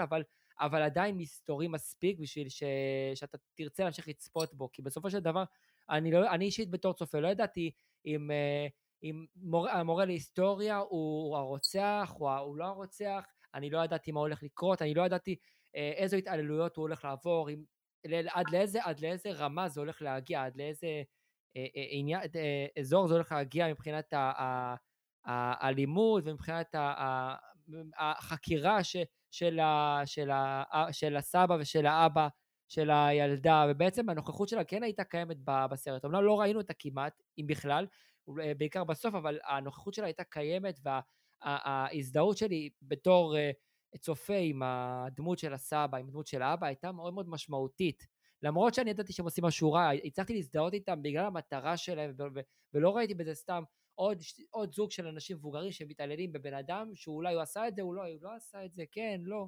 אבל עדיין מסתורי מספיק בשביל שאתה תרצה להמשיך לצפות בו, כי בסופו של דבר, אני אישית בתור צופה, לא ידעתי אם המורה להיסטוריה הוא הרוצח, הוא לא הרוצח, אני לא ידעתי מה הולך לקרות, אני לא ידעתי איזו התעללויות הוא הולך לעבור, עד לאיזה רמה זה הולך להגיע, עד לאיזה אזור זה הולך להגיע מבחינת האלימות ומבחינת החקירה של הסבא ושל האבא של הילדה, ובעצם הנוכחות שלה כן הייתה קיימת בסרט, אמנם לא ראינו אותה כמעט, אם בכלל, בעיקר בסוף, אבל הנוכחות שלה הייתה קיימת, וההזדהות שלי בתור צופה עם הדמות של הסבא, עם הדמות של האבא, הייתה מאוד מאוד משמעותית, למרות שאני ידעתי שהם עושים משהו רע, הצלחתי להזדהות איתם בגלל המטרה שלהם, ולא ראיתי בזה סתם עוד זוג של אנשים מבוגרים שמתעללים בבן אדם, שאולי הוא עשה את זה, הוא לא עשה את זה, כן, לא.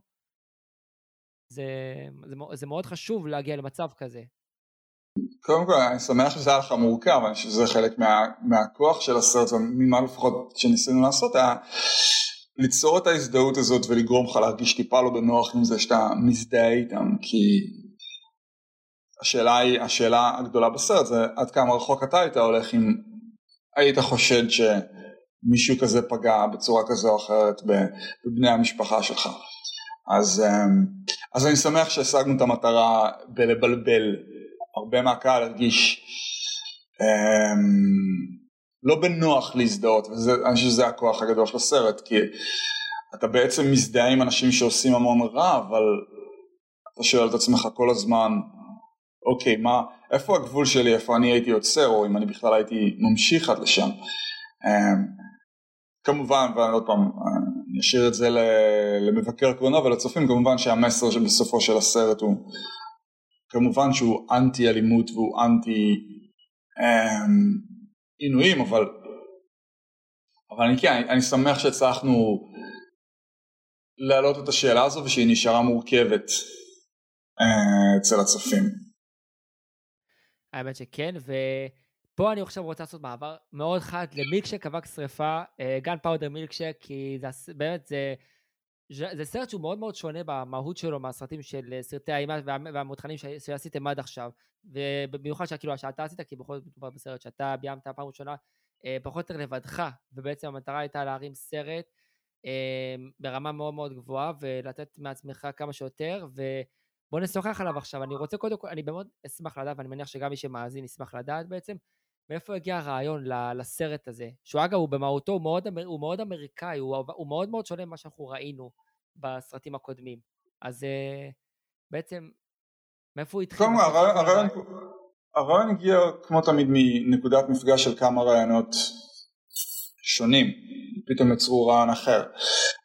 זה מאוד חשוב להגיע למצב כזה. קודם כל, אני שמח שזה היה לך מורכב, אני חושב שזה חלק מהכוח של הסרט, וממה לפחות שניסינו לעשות, היה ליצור את ההזדהות הזאת, ולגרום לך להרגיש טיפה לא בנוח עם זה שאתה מזדהה איתם, כי השאלה הגדולה בסרט זה עד כמה רחוק אתה היית הולך אם היית חושד שמישהו כזה פגע בצורה כזו או אחרת בבני המשפחה שלך. אז אני שמח שהשגנו את המטרה בלבלבל. הרבה מהקהל הרגיש לא בנוח להזדהות, ואני חושב שזה הכוח הגדול של הסרט, כי אתה בעצם מזדהה עם אנשים שעושים המון רע, אבל אתה שואל את עצמך כל הזמן, אוקיי, איפה הגבול שלי, איפה אני הייתי יוצר, או אם אני בכלל הייתי ממשיך עד לשם. כמובן, ועוד פעם, אני אשאיר את זה למבקר הקרונה ולצופים, כמובן שהמסר שבסופו של הסרט הוא, כמובן שהוא אנטי אלימות, והוא אנטי עינויים, אבל אני שמח שהצלחנו להעלות את השאלה הזו, ושהיא נשארה מורכבת אצל הצופים. האמת שכן, ופה אני עכשיו רוצה לעשות מעבר מאוד חד למילקשייק אבק שריפה, גאנפאודר מילקשייק, כי זה באמת זה סרט שהוא מאוד מאוד שונה במהות שלו מהסרטים של סרטי האימה והמותחנים שעשיתם עד עכשיו, ובמיוחד שאתה עשית, כי בכל זאת מדובר בסרט שאתה ביימת פעם ראשונה פחות יותר לבדך, ובעצם המטרה הייתה להרים סרט ברמה מאוד מאוד גבוהה, ולתת מעצמך כמה שיותר, ובוא נשוחח עליו עכשיו. אני רוצה קודם כל, אני באמת אשמח לדעת, ואני מניח שגם מי שמאזין ישמח לדעת בעצם, מאיפה הגיע הרעיון לסרט הזה, שהוא אגב, הוא במהותו, הוא מאוד אמריקאי, הוא מאוד מאוד שונה ממה שאנחנו ראינו בסרטים הקודמים. אז בעצם, מאיפה הוא התחיל? הרעיון הגיע כמו תמיד מנקודת מפגש של כמה רעיונות שונים, פתאום יצרו רעיון אחר.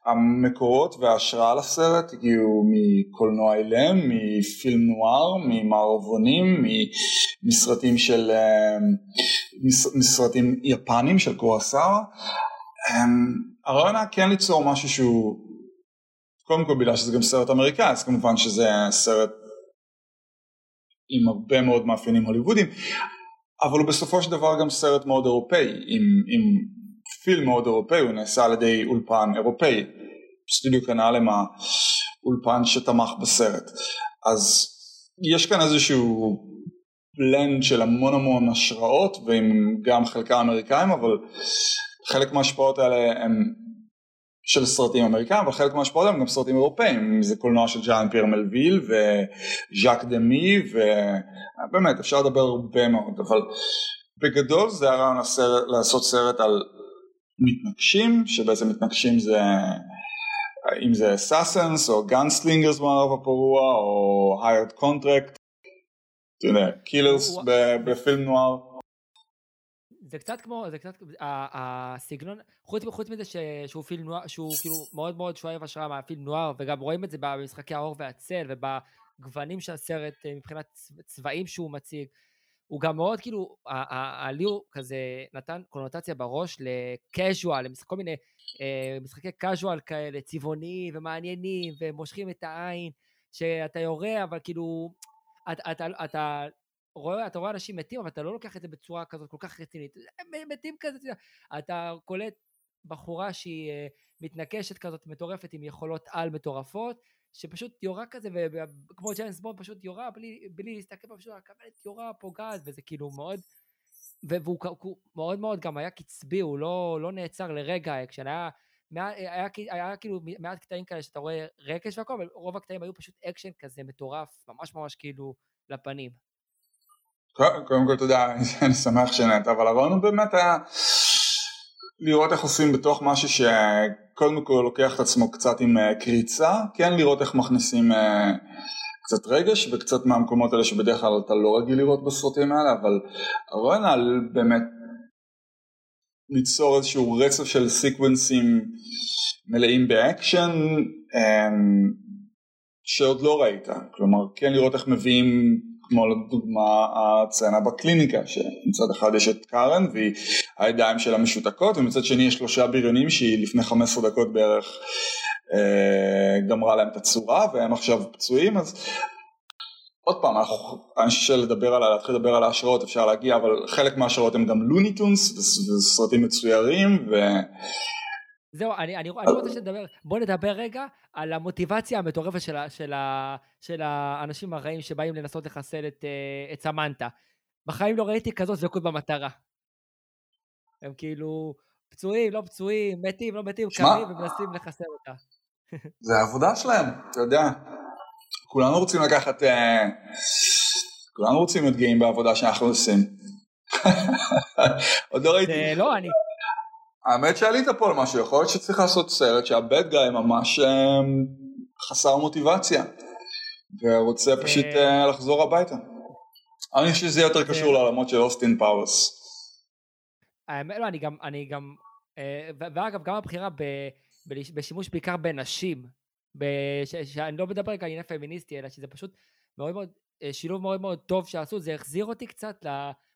המקורות וההשראה לסרט הגיעו מקולנוע אילם, מפילם נואר, ממערבונים, מסרטים של מסרטים יפנים של קורסאווה. הרעיון היה כן ליצור משהו שהוא, קודם כל בגלל שזה גם סרט אמריקאי, אז כמובן שזה סרט עם הרבה מאוד מאפיינים הוליוודיים, אבל הוא בסופו של דבר גם סרט מאוד אירופאי, עם פילם מאוד אירופאי, הוא נעשה על ידי אולפן אירופאי, סטודיו קנאלם, אולפן שתמך בסרט. אז יש כאן איזשהו בלנד של המון המון השראות, ועם גם חלקה אמריקאים, אבל חלק מההשפעות האלה הם של סרטים אמריקאים, אבל חלק מההשפעות האלה הם גם סרטים אירופאים, זה קולנוע של ז'אן פייר מלוויל וז'אק דמי, ובאמת אפשר לדבר הרבה מאוד, אבל בגדול זה הרעיון לעשות סרט על מתנגשים, שבעצם מתנגשים זה, אם זה אסאסנס או גאנסלינגרס במערב הפרוע, או היירד קונטרקט, אתה יודע, קילרס בפילם נואר. זה קצת כמו, זה קצת, הסגנון, חוץ מזה שהוא פילם נואר, שהוא כאילו מאוד מאוד שואב השראה מהפילם נואר, וגם רואים את זה במשחקי האור והצל, ובגוונים של הסרט מבחינת צבעים שהוא מציג, הוא גם מאוד כאילו, הליור כזה נתן קונוטציה בראש לקז'ואל, כל מיני משחקי קז'ואל כאלה, צבעוני ומעניינים, ומושכים את העין, שאתה יורה, אבל כאילו, אתה רואה אנשים מתים, אבל אתה לא לוקח את זה בצורה כזאת כל כך רצינית, מתים כזה, אתה קולט בחורה שהיא מתנקשת כזאת מטורפת, עם יכולות על מטורפות, שפשוט יורה כזה, וכמו ג'יימס בונד פשוט יורה, בלי להסתכל, פשוט הכוונת יורה פוגעת, וזה כאילו מאוד, והוא מאוד מאוד גם היה קצבי, הוא לא נעצר לרגע, היה כאילו מעט קטעים כאלה, שאתה רואה רקש והכל, אבל רוב הקטעים היו פשוט אקשן כזה מטורף, ממש ממש כאילו לפנים. קודם כל תודה, אני שמח שנעת, אבל הרעיון באמת היה לראות איך עושים בתוך משהו שקודם כל לוקח את עצמו קצת עם קריצה, כן, לראות איך מכניסים קצת רגש וקצת מהמקומות האלה שבדרך כלל אתה לא רגיל לראות בסרטים האלה, אבל הרעיון על באמת ליצור איזשהו רצף של סיקוונסים מלאים באקשן שעוד לא ראית, כלומר כן לראות איך מביאים, כמו לדוגמה הציינה בקליניקה, שמצד אחד יש את קארן והיא הידיים שלה משותקות, ומצד שני יש 3 בריונים שהיא לפני 15 דקות בערך גמרה להם את הצורה, והם עכשיו פצועים. אז עוד פעם, אני חושב להתחיל לדבר על ההשראות אפשר להגיע, אבל חלק מההשראות הם גם לוניטונס וסרטים מצוירים. זהו, אני רוצה שתדבר, בוא נדבר רגע על המוטיבציה המטורפת של האנשים הרעים שבאים לנסות לחסל את סמנטה. בחיים לא ראיתי כזאת דבקות במטרה. הם כאילו פצועים, לא פצועים, מתים, לא מתים, קרים, ומנסים לחסל אותה. זה העבודה שלהם, אתה יודע. כולנו רוצים לקחת, כולנו רוצים להיות גאים בעבודה שאנחנו עושים. עוד לא ראיתי. זה לא, אני... האמת שעלית פה למשהו, יכול להיות שצריך לעשות סרט שהבד גאי ממש חסר מוטיבציה, ורוצה פשוט לחזור הביתה. אני חושב שזה יותר קשור לעולמות של אוסטין פאוורס. אני גם, ואגב גם הבחירה בשימוש בעיקר בנשים, שאני לא מדבר על עניין פמיניסטי, אלא שזה פשוט מאוד מאוד, שילוב מאוד מאוד טוב שעשו, זה החזיר אותי קצת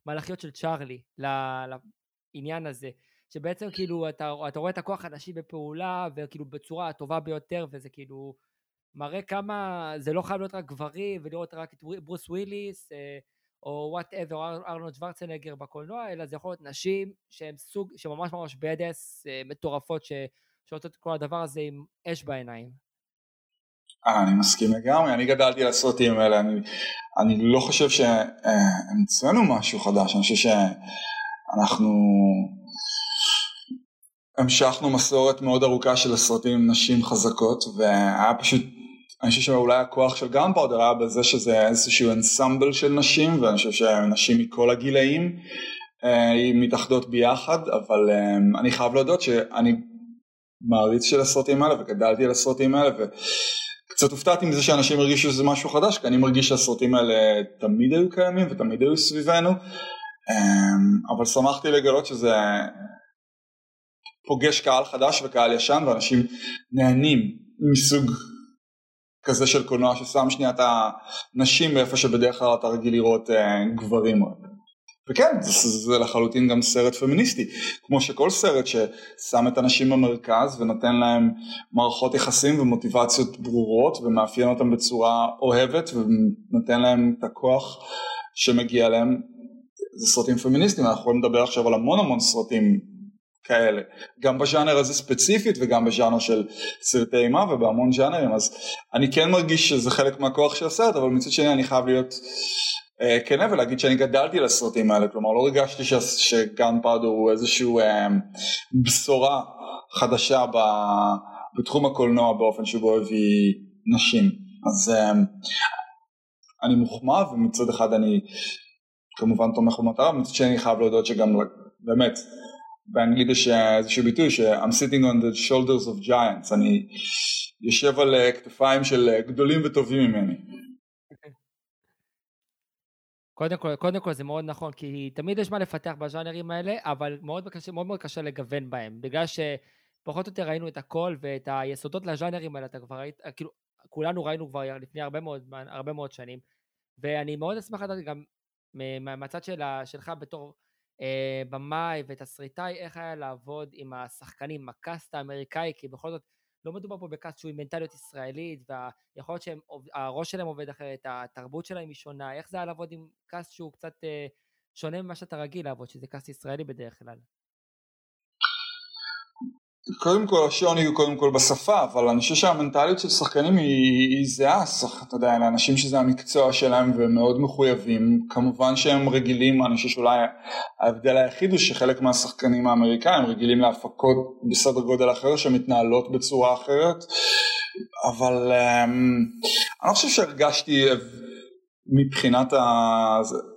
למלאכיות של צ'ארלי, לעניין הזה. שבעצם כאילו אתה רואה את הכוח הנשי בפעולה, וכאילו בצורה הטובה ביותר, וזה כאילו מראה כמה, זה לא חייב להיות רק גברים, ולראות רק את ברוס וויליס, או whatever, ארנולד שוורצנגר בקולנוע, אלא זה יכול להיות נשים שהן סוג, שממש ממש בדס, מטורפות, שעושות כל הדבר הזה עם אש בעיניים. אני מסכים לגמרי, אני גדלתי על הסרטים האלה, אני לא חושב שהמצאנו משהו חדש, אני חושב שאנחנו... המשכנו מסורת מאוד ארוכה של הסרטים עם נשים חזקות, והיה פשוט, אני חושב שאולי הכוח של גאנפאודר היה בזה שזה איזשהו אנסמבל של נשים, ואני חושב שנשים מכל הגילאים מתאחדות ביחד, אבל אני חייב להודות שאני מעריץ של הסרטים האלה, וגדלתי על הסרטים האלה, וקצת הופתעתי מזה שאנשים הרגישו שזה משהו חדש, כי אני מרגיש שהסרטים האלה תמיד היו קיימים, ותמיד היו סביבנו, אבל שמחתי לגלות שזה פוגש קהל חדש וקהל ישן, ואנשים נהנים מסוג כזה של קולנוע ששם שנייה את הנשים באיפה שבדרך כלל אתה רגיל לראות גברים. וכן, זה לחלוטין גם סרט פמיניסטי, כמו שכל סרט ששם את הנשים במרכז ונותן להם מערכות יחסים ומוטיבציות ברורות ומאפיין אותם בצורה אוהבת ונותן להם את הכוח שמגיע להם, זה סרטים פמיניסטיים. אנחנו יכולים לדבר עכשיו על המון המון סרטים כאלה, גם בז'אנר הזה ספציפית וגם בז'אנר של סרטי אימה ובהמון ז'אנרים, אז אני כן מרגיש שזה חלק מהכוח של הסרט, אבל מצד שני אני חייב להיות כנה ולהגיד שאני גדלתי לסרטים האלה, כלומר לא הרגשתי שגאנפאודר הוא איזשהו בשורה חדשה בתחום הקולנוע באופן שבו הביא נשים, אז אני מוחמא ומצד אחד אני כמובן תומך במטרה, ומצד שני אני חייב להודות שגם באמת באנגלית יש איזשהו ביטוי ש- I'm sitting on the shoulders of giants, אני יושב על כתפיים של גדולים וטובים ממני. קודם כל זה מאוד נכון, כי תמיד יש מה לפתח בז'אנרים האלה, אבל מאוד קשה, מאוד מאוד קשה לגוון בהם, בגלל שפחות או יותר ראינו את הכל ואת היסודות לז'אנרים האלה, אתה כבר ראית, כאילו כולנו ראינו כבר לפני הרבה מאוד שנים, ואני מאוד אשמח לדעת גם מהצד שלך בתור במאי ותסריטאי, איך היה לעבוד עם השחקנים, הקאסט האמריקאי, כי בכל זאת לא מדובר פה בקאסט שהוא עם מנטליות ישראלית, והיכול להיות שהראש שלהם עובד אחרת, התרבות שלהם היא שונה, איך זה היה לעבוד עם קאסט שהוא קצת שונה ממה שאתה רגיל לעבוד, שזה קאסט ישראלי בדרך כלל? קודם כל, השוני הוא קודם כל בשפה, אבל אני חושב שהמנטליות של שחקנים היא זהה, אתה יודע, לאנשים שזה המקצוע שלהם והם מאוד מחויבים, כמובן שהם רגילים, אני חושב שאולי ההבדל היחיד הוא שחלק מהשחקנים האמריקאים רגילים להפקות בסדר גודל אחר, שמתנהלות בצורה אחרת, אבל אני חושב שהרגשתי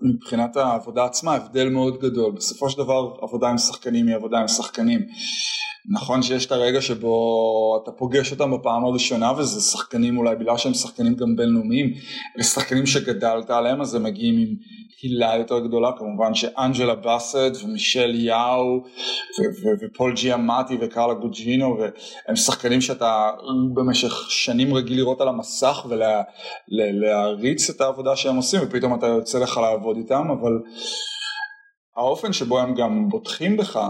מבחינת העבודה עצמה, הבדל מאוד גדול, בסופו של דבר עבודה עם שחקנים היא עבודה עם שחקנים, נכון שיש את הרגע שבו אתה פוגש אותם בפעם הראשונה, וזה שחקנים אולי בגלל שהם שחקנים גם בינלאומיים, שחקנים שגדלת עליהם, אז הם מגיעים עם הילה יותר גדולה, כמובן שאנג'לה באסט ומישל יאו ופול ג'יאמטי וקרלה גוג'ינו, והם שחקנים שאתה במשך שנים רגיל לראות על המסך ולהריץ את העבודה שהם עושים, ופתאום אתה יוצא לך לעבוד איתם, אבל האופן שבו הם גם בוטחים בך,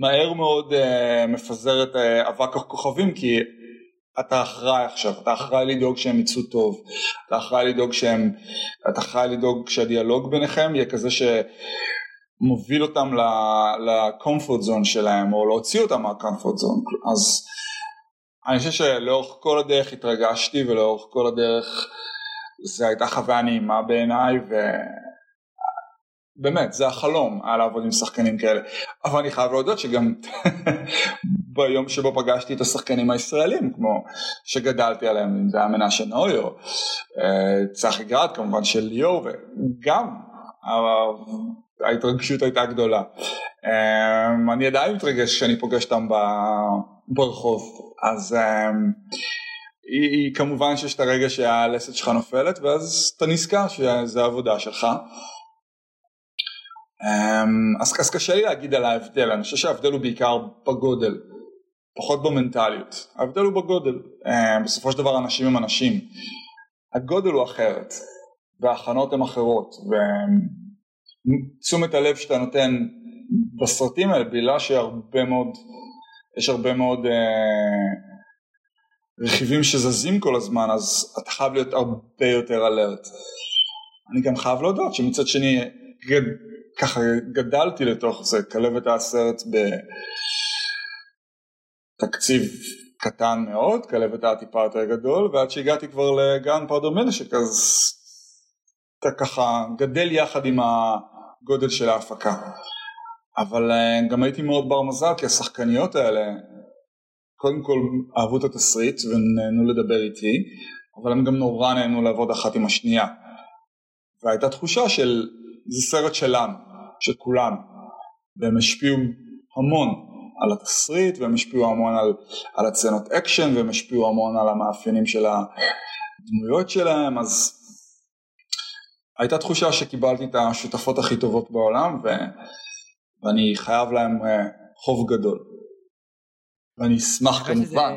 מהר מאוד מפזר את אבק הכוכבים, כי אתה אחראי עכשיו, אתה אחראי לדאוג שהם יצאו טוב, אתה אחראי לדאוג שהדיאלוג ביניכם יהיה כזה שמוביל אותם לקומפורט זון שלהם, או להוציא אותם מהקומפורט זון, אז אני חושב שלאורך כל הדרך התרגשתי, ולאורך כל הדרך זו הייתה חוויה נעימה בעיניי, ו... באמת, זה החלום על לעבוד עם שחקנים כאלה, אבל אני חייב להודות שגם ביום שבו פגשתי את השחקנים הישראלים, כמו שגדלתי עליהם, אם זה היה מנשה נויו, צחי גרד כמובן של ליאור, וגם ההתרגשות הייתה גדולה. אני עדיין מתרגש כשאני פוגש אותם ברחוב, אז היא כמובן שיש את הרגע שהלסת שלך נופלת, ואז אתה נזכר שזה העבודה שלך, אז קשה לי להגיד על ההבדל. אני חושב שההבדל הוא בעיקר בגודל, פחות במנטליות. ההבדל הוא בגודל, בסופו של דבר אנשים הם אנשים, הגודל הוא אחרת וההכנות הן אחרות, ותשומת הלב שאתה נותן בסרטים האלה, בגלל שיש הרבה מאוד רכיבים שזזים כל הזמן, אז אתה חייב להיות הרבה יותר אלרט. אני גם חייב להודות שמצד שני ככה גדלתי לתוך זה, כלבת הסרט בתקציב קטן מאוד, כלבת הטיפה יותר גדול, ועד שהגעתי כבר לגאנפאודר מילקשייק, אז אתה ככה גדל יחד עם הגודל של ההפקה. אבל גם הייתי מאוד בר מזל, כי השחקניות האלה קודם כל אהבו את התסריט ונהנו לדבר איתי, אבל הם גם נורא נהנו לעבוד אחת עם השנייה. והייתה תחושה של זה סרט שלנו, של כולנו, והם השפיעו המון על התסריט, והם השפיעו המון על הצנות אקשן, והם השפיעו המון על המאפיינים של הדמויות שלהם, אז הייתה תחושה שקיבלתי את השותפות הכי טובות בעולם, ואני חייב להם חוב גדול. ואני אשמח כמובן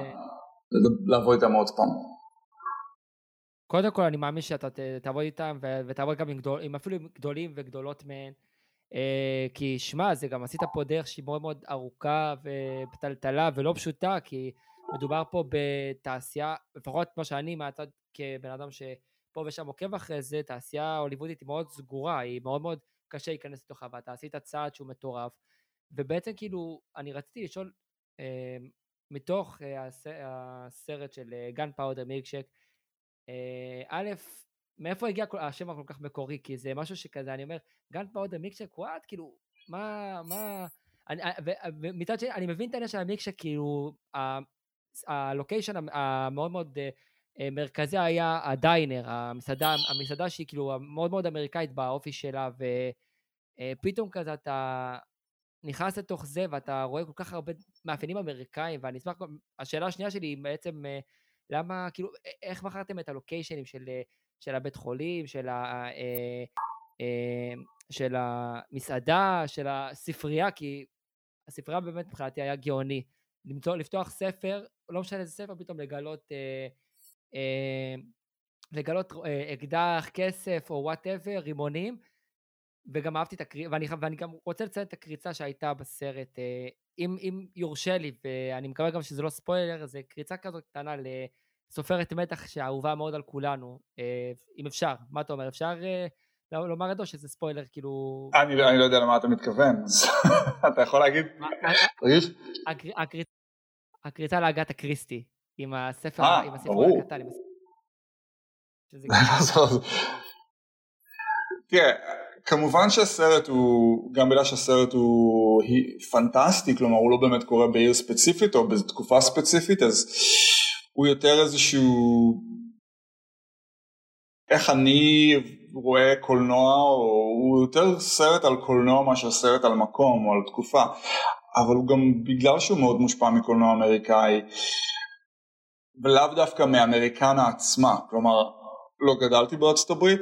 לעבוד איתם עוד פעם. קודם כל אני מאמין שאתה תעבוד איתם, ותעבוד גם עם אפילו גדולים וגדולות מהן, כי שמע, זה גם עשית פה דרך שהיא מאוד מאוד ארוכה ובטלטלה ולא פשוטה, כי מדובר פה בתעשייה, לפחות מה שאני מהצד כבן אדם שפה ושם עוקב אחרי זה, תעשייה הוליוודית היא מאוד סגורה, היא מאוד מאוד קשה להיכנס לתוכה, ואתה עשית צעד שהוא מטורף, ובעצם כאילו אני רציתי לשאול, מתוך הסרט של גנפאודר מילקשייק, א', מאיפה הגיע השם הכל כך מקורי, כי זה משהו שכזה, אני אומר, גנפאודר מילקשייק, וואט, כאילו, מה, ומצד שני, אני מבין את העניין של המילקשייק, כאילו, הלוקיישן המאוד מאוד מרכזי היה הדיינר, המסעדה שהיא כאילו מאוד מאוד אמריקאית באופי שלה, ופתאום כזה אתה נכנס לתוך זה, ואתה רואה כל כך הרבה מאפיינים אמריקאים, ואני אשמח, השאלה השנייה שלי היא בעצם, למה, כאילו, איך בחרתם את הלוקיישנים של הבית חולים, של המסעדה, של הספרייה, כי הספרייה באמת מבחינתי היה גאוני, לפתוח ספר, לא משנה איזה ספר, פתאום לגלות אקדח, כסף או וואטאבר, רימונים, וגם אהבתי את הקריצה, ואני גם רוצה לציין את הקריצה שהייתה בסרט, אם יורשה לי, ואני מקווה גם שזה לא ספוילר, זה קריצה כזאת קטנה לסופרת מתח שאהובה מאוד על כולנו, אם אפשר, מה אתה אומר, אפשר לומר עדו שזה ספוילר, כאילו... אני לא יודע למה אתה מתכוון, אז אתה יכול להגיד, תרגיש? הקריצה להגת הקריסטי, עם הספר הקטן, תראה, כמובן שהסרט הוא, גם בגלל שהסרט הוא פנטסטי, כלומר הוא לא באמת קורה בעיר ספציפית או בתקופה ספציפית, אז הוא יותר איזשהו, איך אני רואה קולנוע, הוא יותר סרט על קולנוע מאשר סרט על מקום או על תקופה, אבל הוא גם בגלל שהוא מאוד מושפע מקולנוע אמריקאי, ולאו דווקא מאמריקנה עצמה, כלומר לא גדלתי בארצות הברית,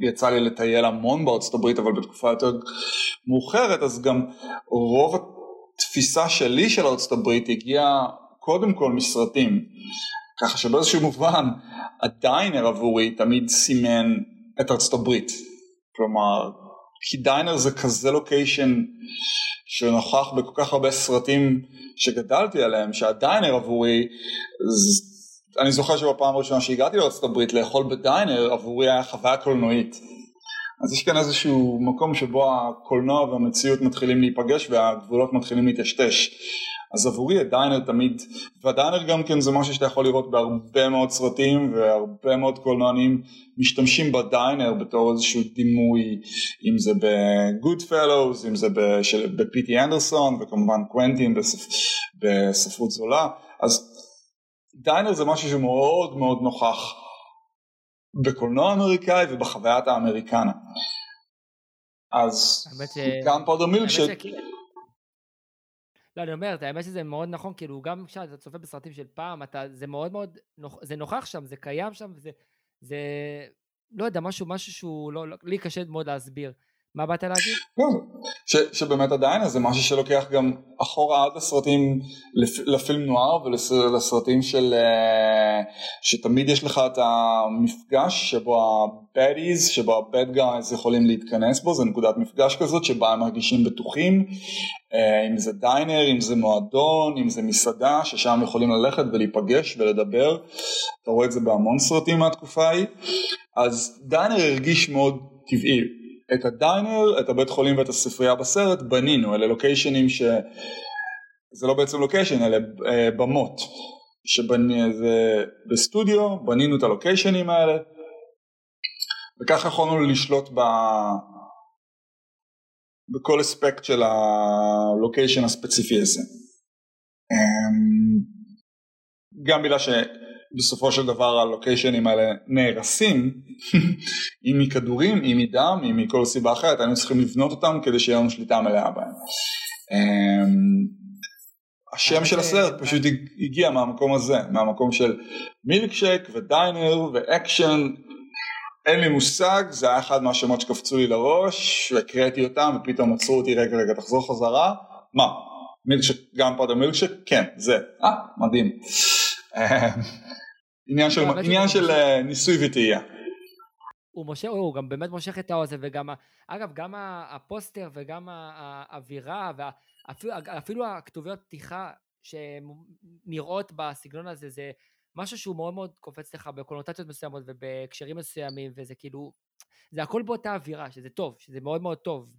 יצא לי לטייל המון בארצות הברית, אבל בתקופה יותר מאוחרת, אז גם רוב התפיסה שלי של ארצות הברית הגיעה קודם כל מסרטים, ככה שבאיזשהו מובן הדיינר עבורי תמיד סימן את ארצות הברית, כלומר כי דיינר זה כזה לוקיישן שנוכח בכל כך הרבה סרטים שגדלתי עליהם, שהדיינר עבורי זה, אני זוכר שבפעם הראשונה שהגעתי לארצות הברית לאכול בדיינר, עבורי היה חוויה קולנועית. אז יש כאן איזשהו מקום שבו הקולנוע והמציאות מתחילים להיפגש, והגבולות מתחילים להתשתש. אז עבורי הדיינר תמיד, והדיינר גם כן זה משהו שאתה יכול לראות בהרבה מאוד סרטים, והרבה מאוד קולנוענים משתמשים בדיינר בתור איזשהו דימוי, אם זה ב-Goodfellows, אם זה ב-P.T. אנדרסון, וכמובן קוונטין בספרות זולה. אז דיינר זה משהו שמאוד מאוד נוכח בקולנוע אמריקאי ובחוויית האמריקנה. אז גנפאודר מילקשייק. לא, אני אומר, האמת שזה מאוד נכון, כאילו גם כשאתה צופה בסרטים של פעם, זה מאוד מאוד, זה נוכח שם, זה קיים שם, זה, לא יודע, משהו שהוא לי קשה מאוד להסביר. מה באת להגיד? שבאמת הדיינר זה משהו שלוקח גם אחורה עד הסרטים, לפילם נוער ולסרטים של, שתמיד יש לך את המפגש שבו הבאדיז, שבו הבאד גייז יכולים להתכנס בו, זה נקודת מפגש כזאת שבה הם מרגישים בטוחים, אם זה דיינר, אם זה מועדון, אם זה מסעדה, ששם יכולים ללכת ולהיפגש ולדבר, אתה רואה את זה בהמון סרטים מהתקופה ההיא, אז דיינר הרגיש מאוד טבעי, את הדיינר, את הבית חולים ואת הספרייה בסרט בנינו, אלה לוקיישנים ש... זה לא בעצם לוקיישן, אלה במות, שבסטודיו בנינו את הלוקיישנים האלה, וככה יכולנו לשלוט בכל אספקט של הלוקיישן הספציפי הזה. גם בגלל שבסופו של דבר הלוקיישנים האלה נהרסים, אם מכדורים, אם מדם, אם מכל סיבה אחרת, היינו צריכים לבנות אותם כדי שיהיה לנו שליטה מלאה בהם. השם של הסרט פשוט הגיע מהמקום הזה, מהמקום של מילקשייק ודיינר ואקשן, אין לי מושג, זה היה אחד מהשמות שקפצו לי לראש, וקראתי אותם ופתאום עצרו אותי, רגע, תחזור חזרה, מה? מילקשייק, גאנפאודר מילקשייק? כן, זה. מדהים. עניין של ניסוי וטעייה. הוא גם באמת מושך את האוזן, וגם, אגב, גם הפוסטר וגם האווירה, אפילו הכתוביות פתיחה שנראות בסגנון הזה, זה משהו שהוא מאוד מאוד קופץ לך בקונוטציות מסוימות ובהקשרים מסוימים, וזה כאילו, זה הכל באותה אווירה, שזה טוב, שזה מאוד מאוד טוב,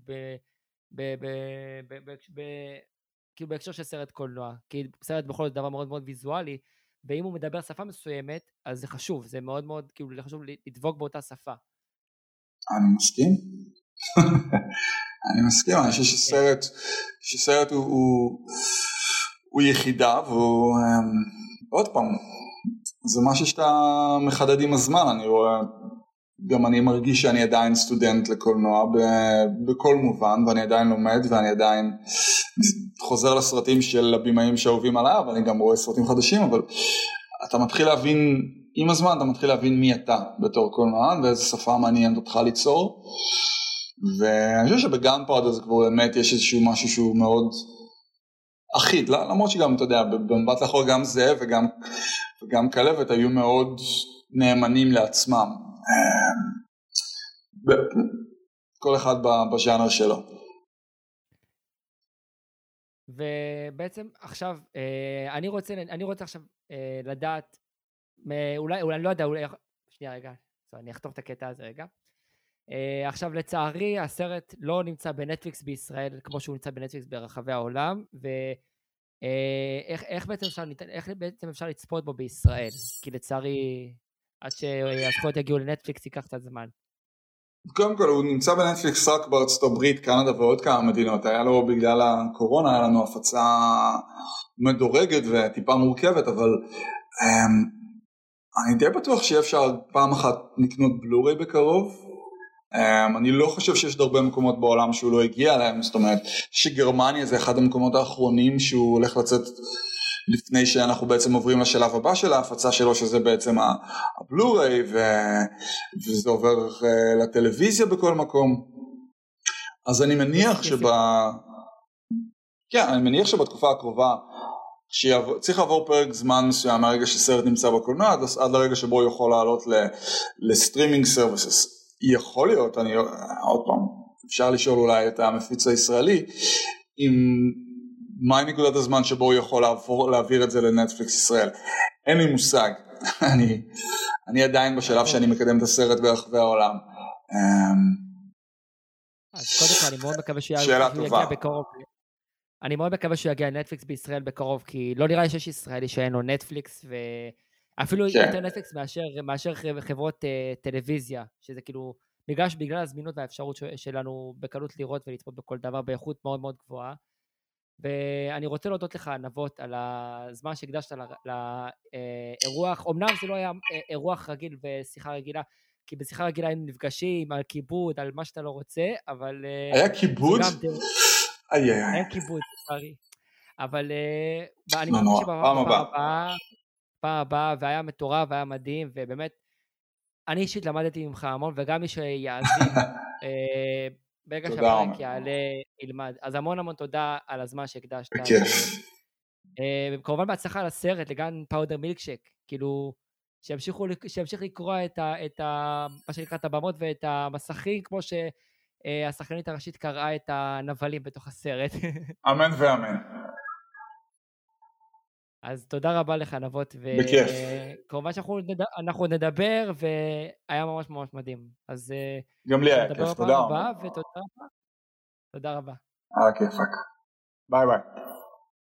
כאילו בהקשר של סרט קולנוע, כי סרט בכל זאת דבר מאוד מאוד ויזואלי, ואם הוא מדבר שפה מסוימת, אז זה חשוב, זה מאוד מאוד, כאילו חשוב לדבוק באותה שפה. אני מסכים. אני מסכים, אני חושב שסרט הוא יחידה, והוא, עוד פעם, זה משהו שאתה מחדד עם הזמן, אני רואה, גם אני מרגיש שאני עדיין סטודנט לקולנוע בכל מובן, ואני עדיין לומד, ואני עדיין חוזר לסרטים של הבימאים שאהובים עליי, ואני גם רואה סרטים חדשים, אבל אתה מתחיל להבין, עם הזמן אתה מתחיל להבין מי אתה בתור קולנוען, ואיזו שפה מעניינת אותך ליצור, ואני חושב שבגאנפאודר זה כבר באמת יש איזשהו משהו שהוא מאוד אחיד, למרות שגם אתה יודע במבט לאחור גם זה וגם כלבת היו מאוד נאמנים לעצמם, כל אחד בז'אנר שלו. ובעצם עכשיו אני רוצה עכשיו לדעת, אולי לא יודע, שנייה רגע, אני אחתוך את הקטע הזה רגע. עכשיו לצערי הסרט לא נמצא בנטפליקס בישראל כמו שהוא נמצא בנטפליקס ברחבי העולם, ואיך בעצם אפשר לצפות בו בישראל, כי לצערי עד שהזכויות יגיעו לנטפליקס ייקח את הזמן. קודם כל הוא נמצא בנטפליקס רק בארצות הברית, קנדה ועוד כמה מדינות, היה לו בגלל הקורונה, היה לנו הפצה מדורגת וטיפה מורכבת, אבל אני די בטוח שיהיה אפשר פעם אחת לקנות בלוריי בקרוב. אני לא חושב שיש הרבה מקומות בעולם שהוא לא הגיע אליהם, זאת אומרת שגרמניה זה אחד המקומות האחרונים שהוא הולך לצאת לפני שאנחנו בעצם עוברים לשלב הבא של ההפצה שלו, שזה בעצם הבלוריי, וזה עובר לטלוויזיה בכל מקום. אז אני מניח שבתקופה הקרובה צריך לעבור פרק זמן מסוים מהרגע שסרט נמצא בקולנוע עד לרגע שבו הוא יכול לעלות לסטרימינג סרוויסס. יכול להיות, אני עוד פעם, אפשר לשאול אולי את המפיץ הישראלי, מהי נקודת הזמן שבו הוא יכול להעביר את זה לנטפליקס ישראל? אין לי מושג, אני עדיין בשלב שאני מקדם את הסרט ברחבי העולם. אז קודם כל אני מאוד מקווה שהוא יגיע לנטפליקס בישראל בקרוב, כי לא נראה שיש ישראלי שאין לו נטפליקס, ו... אפילו יותר נטפליקס מאשר חברות טלוויזיה, שזה כאילו, בגלל הזמינות והאפשרות שלנו בקלות לראות ולצפות בכל דבר באיכות מאוד מאוד גבוהה. ואני רוצה להודות לך, נבות, על הזמן שהקדשת לאירוח. אמנם זה לא היה אירוח רגיל ושיחה רגילה, כי בשיחה רגילה היינו נפגשים על כיבוד, על מה שאתה לא רוצה, אבל... היה כיבוד? היה כיבוד, ספרי. אבל אני מאמין שבפעם הבאה... הבאה, והיה מטורף, והיה מדהים, ובאמת, אני אישית למדתי ממך המון, וגם מי שיעזים ברגע שהפרק יעלה ילמד, אז המון המון תודה על הזמן שהקדשת. כמובן בהצלחה על הסרט, לגאנפאודר מילקשייק, כאילו, שימשיך לקרוע את מה שנקרא את הבמות ואת המסכים, כמו שהשחקנית הראשית קראה את הנבלים בתוך הסרט. אמן ואמן. אז תודה רבה לך, נבות. בכיף. כמובן שאנחנו נדבר, והיה ממש ממש מדהים. אז... גם לי היה כיף, תודה רבה. תודה רבה. ביי ביי.